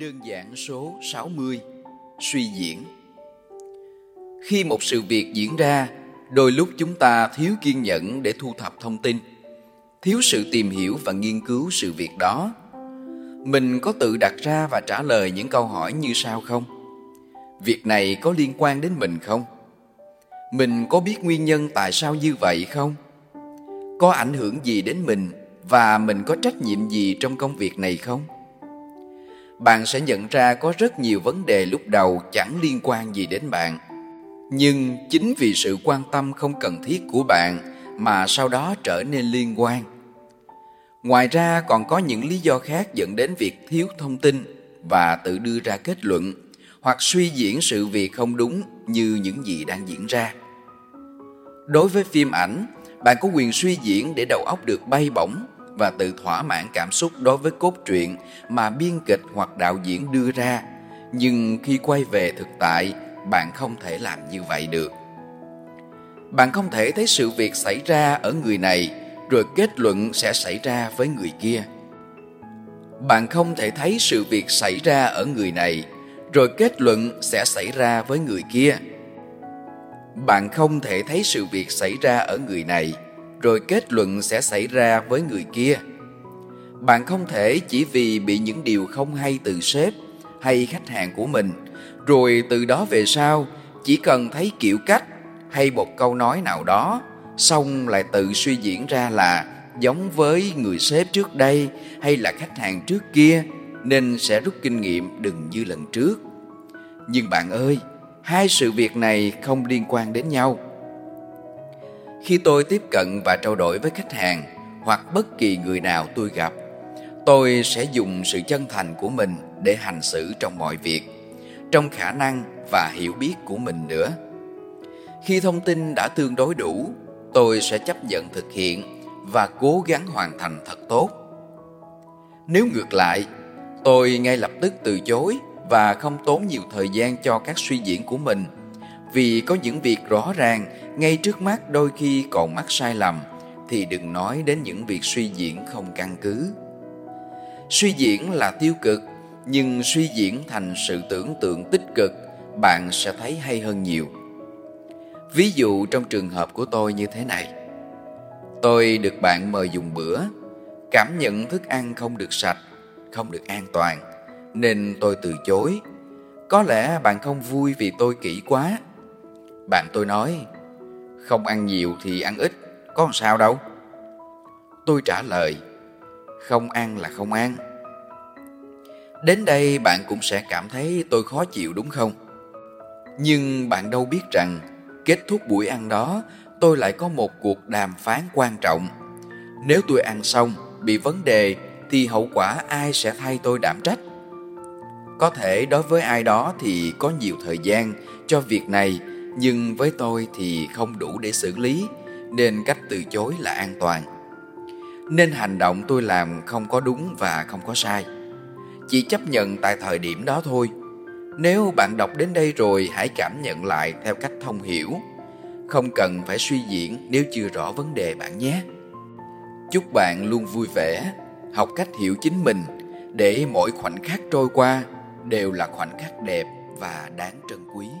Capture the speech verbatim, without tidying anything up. Đơn giản số sáu mươi. Suy diễn. Khi một sự việc diễn ra, đôi lúc chúng ta thiếu kiên nhẫn để thu thập thông tin, thiếu sự tìm hiểu và nghiên cứu sự việc đó. Mình có tự đặt ra và trả lời những câu hỏi như sau không? Việc này có liên quan đến mình không? Mình có biết nguyên nhân tại sao như vậy không? Có ảnh hưởng gì đến mình và mình có trách nhiệm gì trong công việc này không? Bạn sẽ nhận ra có rất nhiều vấn đề lúc đầu chẳng liên quan gì đến bạn. Nhưng chính vì sự quan tâm không cần thiết của bạn mà sau đó trở nên liên quan. Ngoài ra còn có những lý do khác dẫn đến việc thiếu thông tin và tự đưa ra kết luận hoặc suy diễn sự việc không đúng như những gì đang diễn ra. Đối với phim ảnh, bạn có quyền suy diễn để đầu óc được bay bổng và tự thỏa mãn cảm xúc đối với cốt truyện mà biên kịch hoặc đạo diễn đưa ra. Nhưng khi quay về thực tại, bạn không thể làm như vậy được. Bạn không thể thấy sự việc xảy ra ở người này rồi kết luận sẽ xảy ra với người kia. Bạn không thể thấy sự việc xảy ra ở người này rồi kết luận sẽ xảy ra với người kia. Bạn không thể thấy sự việc xảy ra ở người này rồi kết luận sẽ xảy ra với người kia. Bạn không thể chỉ vì bị những điều không hay từ sếp hay khách hàng của mình, rồi từ đó về sau chỉ cần thấy kiểu cách hay một câu nói nào đó, xong lại tự suy diễn ra là giống với người sếp trước đây hay là khách hàng trước kia, nên sẽ rút kinh nghiệm đừng như lần trước. Nhưng bạn ơi, hai sự việc này không liên quan đến nhau. Khi tôi tiếp cận và trao đổi với khách hàng hoặc bất kỳ người nào tôi gặp, tôi sẽ dùng sự chân thành của mình để hành xử trong mọi việc, trong khả năng và hiểu biết của mình nữa. Khi thông tin đã tương đối đủ, tôi sẽ chấp nhận thực hiện và cố gắng hoàn thành thật tốt. Nếu ngược lại, tôi ngay lập tức từ chối và không tốn nhiều thời gian cho các suy diễn của mình. Vì có những việc rõ ràng ngay trước mắt đôi khi còn mắc sai lầm, thì đừng nói đến những việc suy diễn không căn cứ. Suy diễn là tiêu cực, nhưng suy diễn thành sự tưởng tượng tích cực, bạn sẽ thấy hay hơn nhiều. Ví dụ trong trường hợp của tôi như thế này. Tôi được bạn mời dùng bữa, cảm nhận thức ăn không được sạch, không được an toàn, nên tôi từ chối. Có lẽ bạn không vui vì tôi kỹ quá. Bạn tôi nói, không ăn nhiều thì ăn ít, có làm sao đâu. Tôi trả lời, không ăn là không ăn. Đến đây bạn cũng sẽ cảm thấy tôi khó chịu đúng không? Nhưng bạn đâu biết rằng, kết thúc buổi ăn đó, tôi lại có một cuộc đàm phán quan trọng. Nếu tôi ăn xong, bị vấn đề, thì hậu quả ai sẽ thay tôi đảm trách? Có thể đối với ai đó thì có nhiều thời gian cho việc này, nhưng với tôi thì không đủ để xử lý, nên cách từ chối là an toàn. Nên hành động tôi làm không có đúng và không có sai. Chỉ chấp nhận tại thời điểm đó thôi. Nếu bạn đọc đến đây rồi hãy cảm nhận lại theo cách thông hiểu. Không cần phải suy diễn nếu chưa rõ vấn đề bạn nhé. Chúc bạn luôn vui vẻ, học cách hiểu chính mình để mỗi khoảnh khắc trôi qua đều là khoảnh khắc đẹp và đáng trân quý.